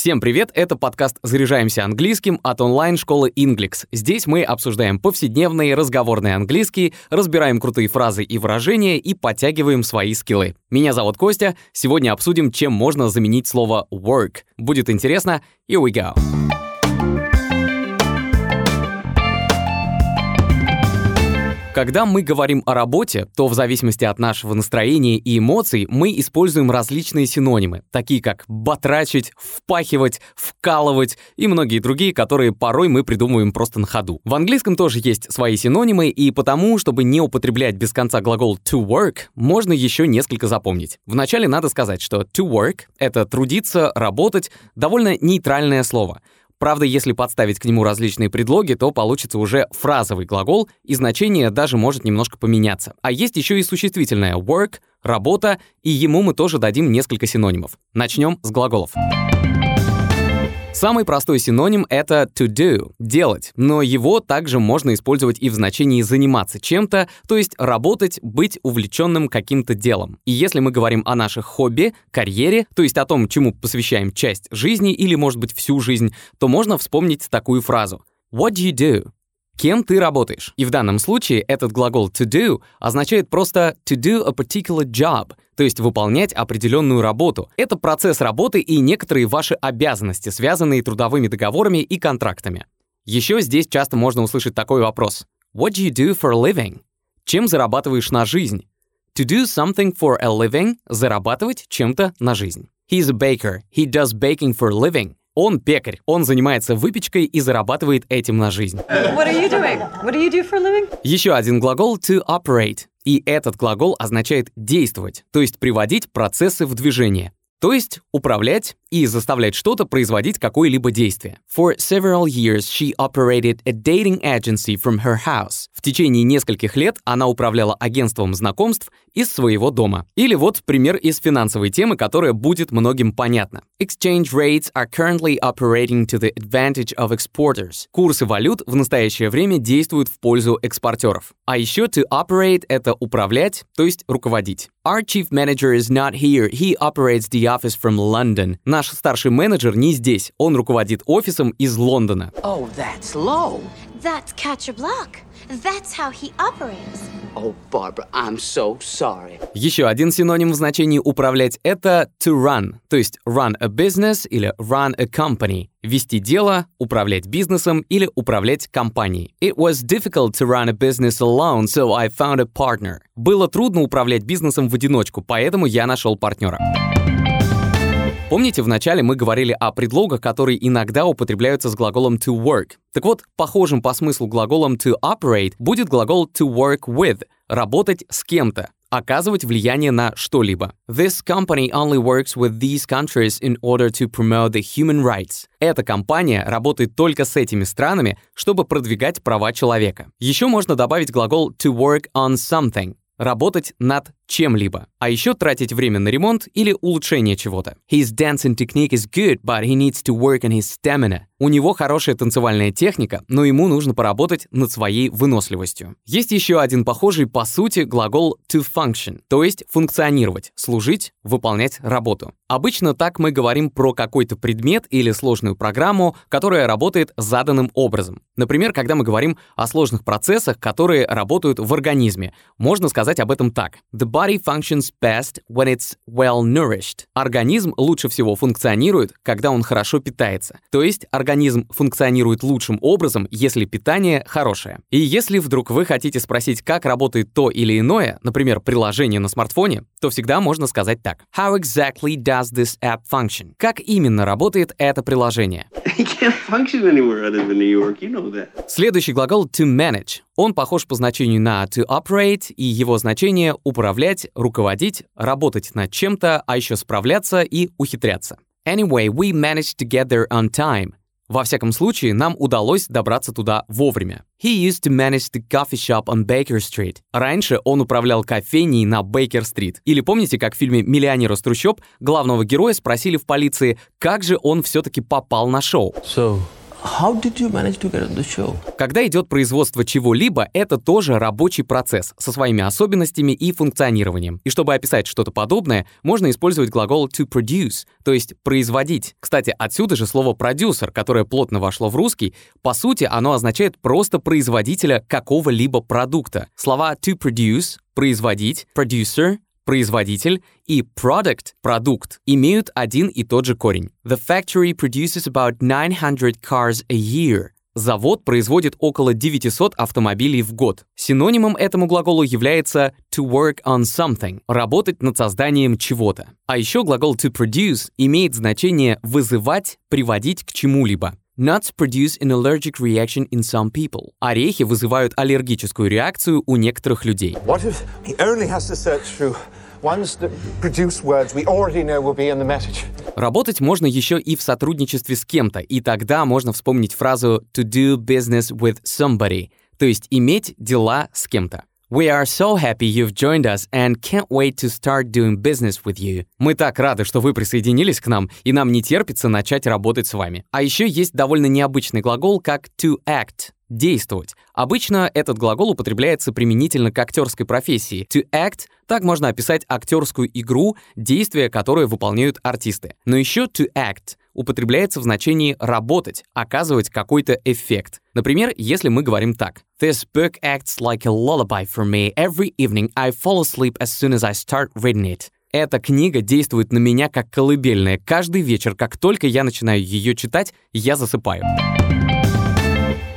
Всем привет, это подкаст «Заряжаемся английским» от онлайн-школы Инглекс. Здесь мы обсуждаем повседневные разговорные английские, разбираем крутые фразы и выражения и подтягиваем свои скиллы. Меня зовут Костя, сегодня обсудим, чем можно заменить слово work. Будет интересно, here we go. Когда мы говорим о работе, то в зависимости от нашего настроения и эмоций мы используем различные синонимы, такие как «батрачить», «впахивать», «вкалывать» и многие другие, которые порой мы придумываем просто на ходу. В английском тоже есть свои синонимы, и потому, чтобы не употреблять без конца глагол «to work», можно еще несколько запомнить. Вначале надо сказать, что «to work» — это трудиться, работать, довольно нейтральное слово. Правда, если подставить к нему различные предлоги, то получится уже фразовый глагол, и значение даже может немножко поменяться. А есть еще и существительное work, работа, и ему мы тоже дадим несколько синонимов. Начнем с глаголов. Самый простой синоним — это to do, делать, но его также можно использовать и в значении заниматься чем-то, то есть работать, быть увлеченным каким-то делом. И если мы говорим о наших хобби, карьере, то есть о том, чему посвящаем часть жизни или, может быть, всю жизнь, то можно вспомнить такую фразу «What do you do?» Кем ты работаешь? И в данном случае этот глагол to do означает просто to do a particular job, то есть выполнять определенную работу. Это процесс работы и некоторые ваши обязанности, связанные трудовыми договорами и контрактами. Еще здесь часто можно услышать такой вопрос. What do you do for a living? Чем зарабатываешь на жизнь? To do something for a living – зарабатывать чем-то на жизнь. He's a baker. He does baking for a living. Он пекарь, он занимается выпечкой и зарабатывает этим на жизнь. What are you doing? What do you do for a living? Еще один глагол to operate, и этот глагол означает действовать, то есть приводить процессы в движение, то есть управлять и заставлять что-то производить какое-либо действие. For several years she operated a dating agency from her house. В течение нескольких лет она управляла агентством знакомств из своего дома. Или вот пример из финансовой темы, которая будет многим понятна. Exchange rates are currently operating to the advantage of exporters. Курсы валют в настоящее время действуют в пользу экспортеров. А еще to operate — это управлять, то есть руководить. Our chief manager is not here. He operates the office from London. Наш старший менеджер не здесь, он руководит офисом из Лондона. Oh, that's low. That's catch a block. That's how he operates. Oh, Barbara, I'm so sorry. Еще один синоним в значении управлять — это to run, то есть run a business или run a company. Вести дело, управлять бизнесом или управлять компанией. It was difficult to run a business alone, so I found a partner. Было трудно управлять бизнесом в одиночку, поэтому я нашел партнера. Помните, вначале мы говорили о предлогах, которые иногда употребляются с глаголом to work. Так вот, похожим по смыслу глаголом to operate будет глагол to work with — работать с кем-то, оказывать влияние на что-либо. This company only works with these countries in order to promote the human rights. Эта компания работает только с этими странами, чтобы продвигать права человека. Еще можно добавить глагол to work on something. Работать над чем-либо, а еще тратить время на ремонт или улучшение чего-то. His dancing technique is good, but he needs to work on his stamina. У него хорошая танцевальная техника, но ему нужно поработать над своей выносливостью. Есть еще один похожий по сути глагол to function, то есть функционировать, служить, выполнять работу. Обычно так мы говорим про какой-то предмет или сложную программу, которая работает заданным образом. Например, когда мы говорим о сложных процессах, которые работают в организме, можно сказать об этом так. The body functions best when it's well nourished. Организм лучше всего функционирует, когда он хорошо питается. То есть организм функционирует лучшим образом, если питание хорошее. И если вдруг вы хотите спросить, как работает то или иное, например, приложение на смартфоне, то всегда можно сказать так. How exactly does this app function? Как именно работает это приложение? I can't function anywhere other than New York, you know that. Следующий глагол to manage. Он похож по значению на to operate, и его значение — управлять, руководить, работать над чем-то, а еще справляться и ухитряться. Anyway, we managed to get there on time. Во всяком случае, нам удалось добраться туда вовремя. He used to manage the coffee shop on Baker Street. Раньше он управлял кофейней на Бейкер-стрит. Или помните, как в фильме «Миллионер из трущоб» главного героя спросили в полиции, как же он все-таки попал на шоу? So, How did you manage to get on the show? Когда идет производство чего-либо, это тоже рабочий процесс со своими особенностями и функционированием. И чтобы описать что-то подобное, можно использовать глагол to produce, то есть производить. Кстати, отсюда же слово продюсер, которое плотно вошло в русский, по сути, оно означает просто производителя какого-либо продукта. Слова to produce, производить, producer, производитель и product, продукт, имеют один и тот же корень. The factory produces about 900 cars a year. Завод производит около 900 автомобилей в год. Синонимом этому глаголу является to work on something, работать над созданием чего-то. А еще глагол to produce имеет значение вызывать, приводить к чему-либо. Nuts produce an allergic reaction in some people. Орехи вызывают аллергическую реакцию у некоторых людей. What if he only has to search through ones that produce words we already know will be in the message? Работать можно еще и в сотрудничестве с кем-то, и тогда можно вспомнить фразу to do business with somebody, то есть иметь дела с кем-то. We are so happy you've joined us and can't wait to start doing business with you. Мы так рады, что вы присоединились к нам, и нам не терпится начать работать с вами. А еще есть довольно необычный глагол, как to act – действовать. Обычно этот глагол употребляется применительно к актерской профессии. To act – так можно описать актерскую игру, действия, которые выполняют артисты. Но еще to act – употребляется в значении «работать», «оказывать какой-то эффект». Например, если мы говорим так. This book acts like a lullaby for me. Every evening I fall asleep as soon as I start reading it. Эта книга действует на меня как колыбельная. Каждый вечер, как только я начинаю ее читать, я засыпаю.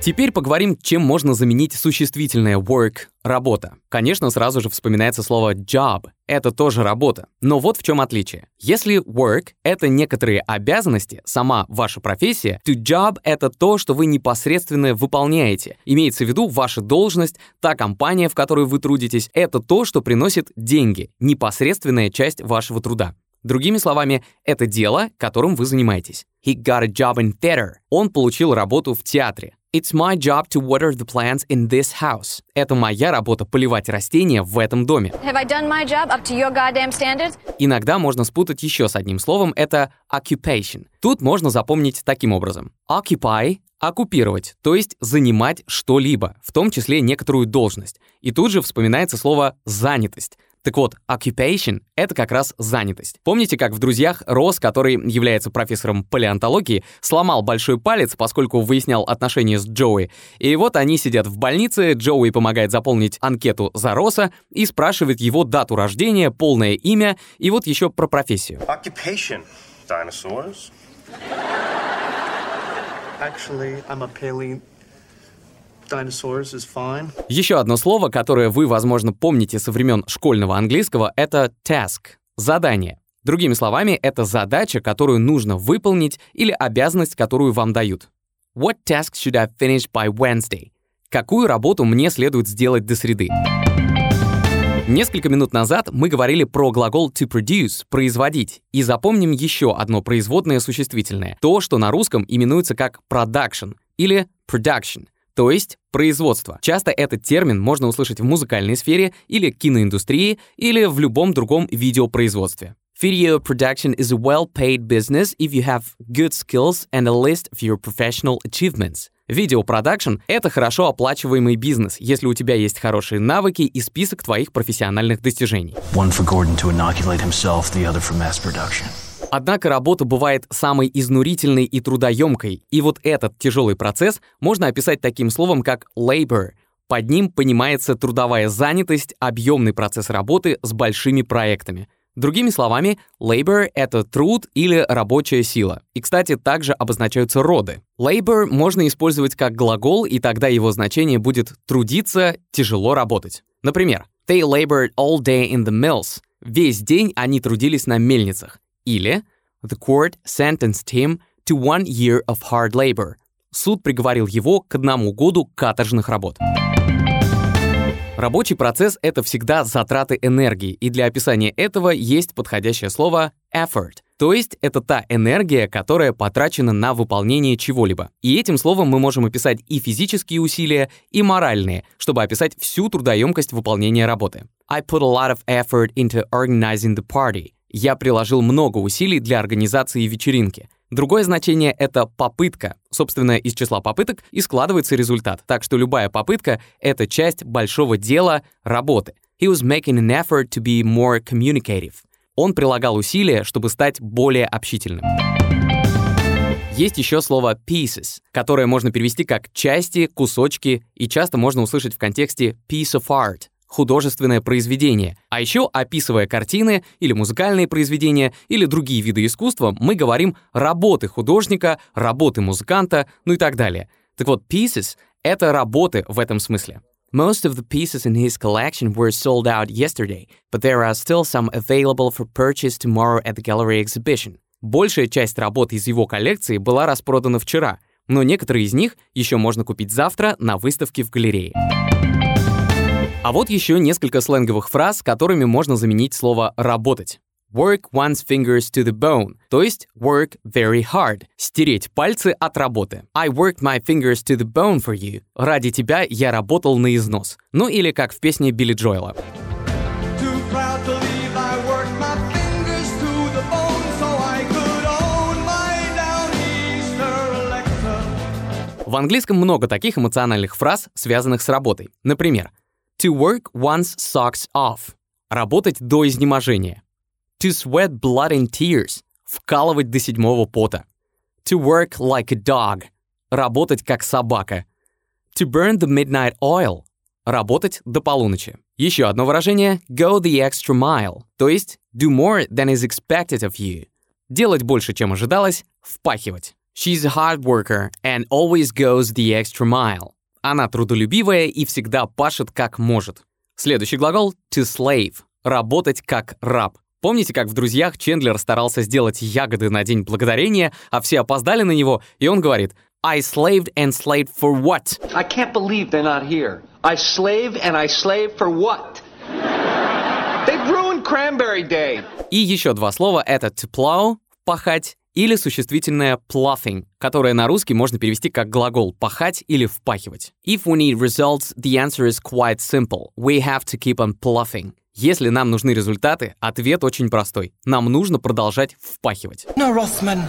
Теперь поговорим, чем можно заменить существительное work – работа. Конечно, сразу же вспоминается слово job – это тоже работа. Но вот в чем отличие. Если work – это некоторые обязанности, сама ваша профессия, то job – это то, что вы непосредственно выполняете. Имеется в виду ваша должность, та компания, в которой вы трудитесь – это то, что приносит деньги, непосредственная часть вашего труда. Другими словами, это дело, которым вы занимаетесь. He got a job in theater. Он получил работу в театре. It's my job to water the plants in this house. Это моя работа поливать растения в этом доме. Have I done my job up to your goddamn standards? Иногда можно спутать еще с одним словом, это occupation. Тут можно запомнить таким образом. Occupy – оккупировать, то есть занимать что-либо, в том числе некоторую должность. И тут же вспоминается слово занятость. Так вот, occupation — это как раз занятость. Помните, как в «Друзьях» Росс, который является профессором палеонтологии, сломал большой палец, поскольку выяснял отношения с Джоуи. И вот они сидят в больнице, Джоуи помогает заполнить анкету за Росса и спрашивает его дату рождения, полное имя и вот еще про профессию. Occupation — dinosaurs. Actually, I'm a paleontologist. Dinosaurs is fine. Еще одно слово, которое вы, возможно, помните со времен школьного английского, это task – задание. Другими словами, это задача, которую нужно выполнить или обязанность, которую вам дают. What task should I finish by Wednesday? Какую работу мне следует сделать до среды? Несколько минут назад мы говорили про глагол to produce – производить. И запомним еще одно производное существительное – то, что на русском именуется как production или production. То есть производство. Часто этот термин можно услышать в музыкальной сфере или киноиндустрии, или в любом другом видеопроизводстве. Video production is a well-paid business if you have good skills and a list of your professional achievements. Видеопродакшн — это хорошо оплачиваемый бизнес, если у тебя есть хорошие навыки и список твоих профессиональных достижений. One for Gordon to inoculate himself, the other for mass production. Однако работа бывает самой изнурительной и трудоемкой, и вот этот тяжелый процесс можно описать таким словом, как labor. Под ним понимается трудовая занятость, объемный процесс работы с большими проектами. Другими словами, labor — это труд или рабочая сила. И, кстати, также обозначаются роды. Labor можно использовать как глагол, и тогда его значение будет трудиться, тяжело работать. Например, they labored all day in the mills. Весь день они трудились на мельницах. Или the court sentenced him to 1 year of hard labor. Суд приговорил его к 1 году каторжных работ. Рабочий процесс — это всегда затраты энергии, и для описания этого есть подходящее слово effort. То есть это та энергия, которая потрачена на выполнение чего-либо. И этим словом мы можем описать и физические усилия, и моральные, чтобы описать всю трудоемкость выполнения работы. I put a lot of effort into organizing the party. Я приложил много усилий для организации вечеринки. Другое значение — это попытка. Собственно, из числа попыток и складывается результат. Так что любая попытка — это часть большого дела, работы. He was making an effort to be more communicative. Он прилагал усилия, чтобы стать более общительным. Есть еще слово pieces, которое можно перевести как части, кусочки, и часто можно услышать в контексте piece of art — художественное произведение. А еще, описывая картины или музыкальные произведения или другие виды искусства, мы говорим «работы художника», «работы музыканта», ну и так далее. Так вот, pieces — это работы в этом смысле. Most of the pieces in his collection were sold out yesterday, but there are still some available for purchase tomorrow at the gallery exhibition. Большая часть работ из его коллекции была распродана вчера, но некоторые из них еще можно купить завтра на выставке в галерее. А вот еще несколько сленговых фраз, которыми можно заменить слово «работать». Work one's fingers to the bone, то есть work very hard, стереть пальцы от работы. I worked my fingers to the bone for you. Ради тебя я работал на износ. Ну или как в песне Билли Джоэла. В английском много таких эмоциональных фраз, связанных с работой. Например, to work one's socks off – работать до изнеможения. To sweat blood and tears – вкалывать до седьмого пота. To work like a dog – работать как собака. To burn the midnight oil – работать до полуночи. Еще одно выражение – go the extra mile, то есть do more than is expected of you – делать больше, чем ожидалось, впахивать. She's a hard worker and always goes the extra mile. Она трудолюбивая и всегда пашет как может. Следующий глагол — to slave — работать как раб. Помните, как в «Друзьях» Чендлер старался сделать ягоды на День Благодарения, а все опоздали на него, и он говорит «I slaved and slaved for what?» I can't believe they're not here. I slave and I slave for what? They've ruined cranberry day. И еще два слова — это to plow — пахать, или существительное «ploughing», которое на русский можно перевести как глагол «пахать» или «впахивать». If we need results, the answer is quite simple. We have to keep on ploughing. Если нам нужны результаты, ответ очень простой. Нам нужно продолжать впахивать. No, Rossman,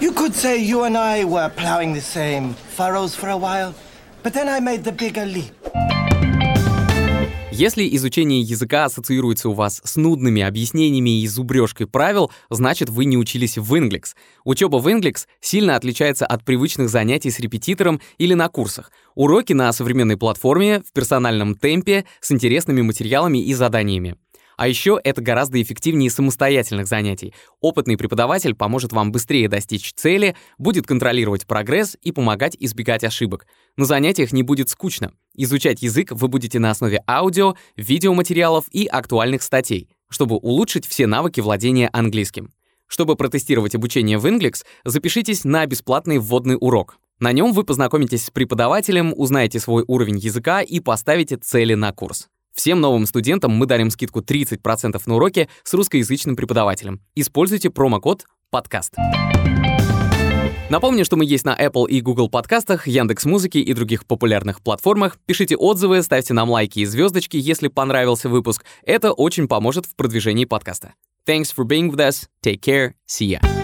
you could say you and I were plowing the same furrows for a while, but then I made the bigger leap. Если изучение языка ассоциируется у вас с нудными объяснениями и зубрежкой правил, значит, вы не учились в Инглекс. Учеба в Инглекс сильно отличается от привычных занятий с репетитором или на курсах. Уроки на современной платформе, в персональном темпе, с интересными материалами и заданиями. А еще это гораздо эффективнее самостоятельных занятий. Опытный преподаватель поможет вам быстрее достичь цели, будет контролировать прогресс и помогать избегать ошибок. На занятиях не будет скучно. Изучать язык вы будете на основе аудио, видеоматериалов и актуальных статей, чтобы улучшить все навыки владения английским. Чтобы протестировать обучение в Инглекс, запишитесь на бесплатный вводный урок. На нем вы познакомитесь с преподавателем, узнаете свой уровень языка и поставите цели на курс. Всем новым студентам мы дарим скидку 30% на уроки с русскоязычным преподавателем. Используйте промокод «Подкаст». Напомню, что мы есть на Apple и Google подкастах, Яндекс.Музыке и других популярных платформах. Пишите отзывы, ставьте нам лайки и звездочки, если понравился выпуск. Это очень поможет в продвижении подкаста. Thanks for being with us. Take care. See ya.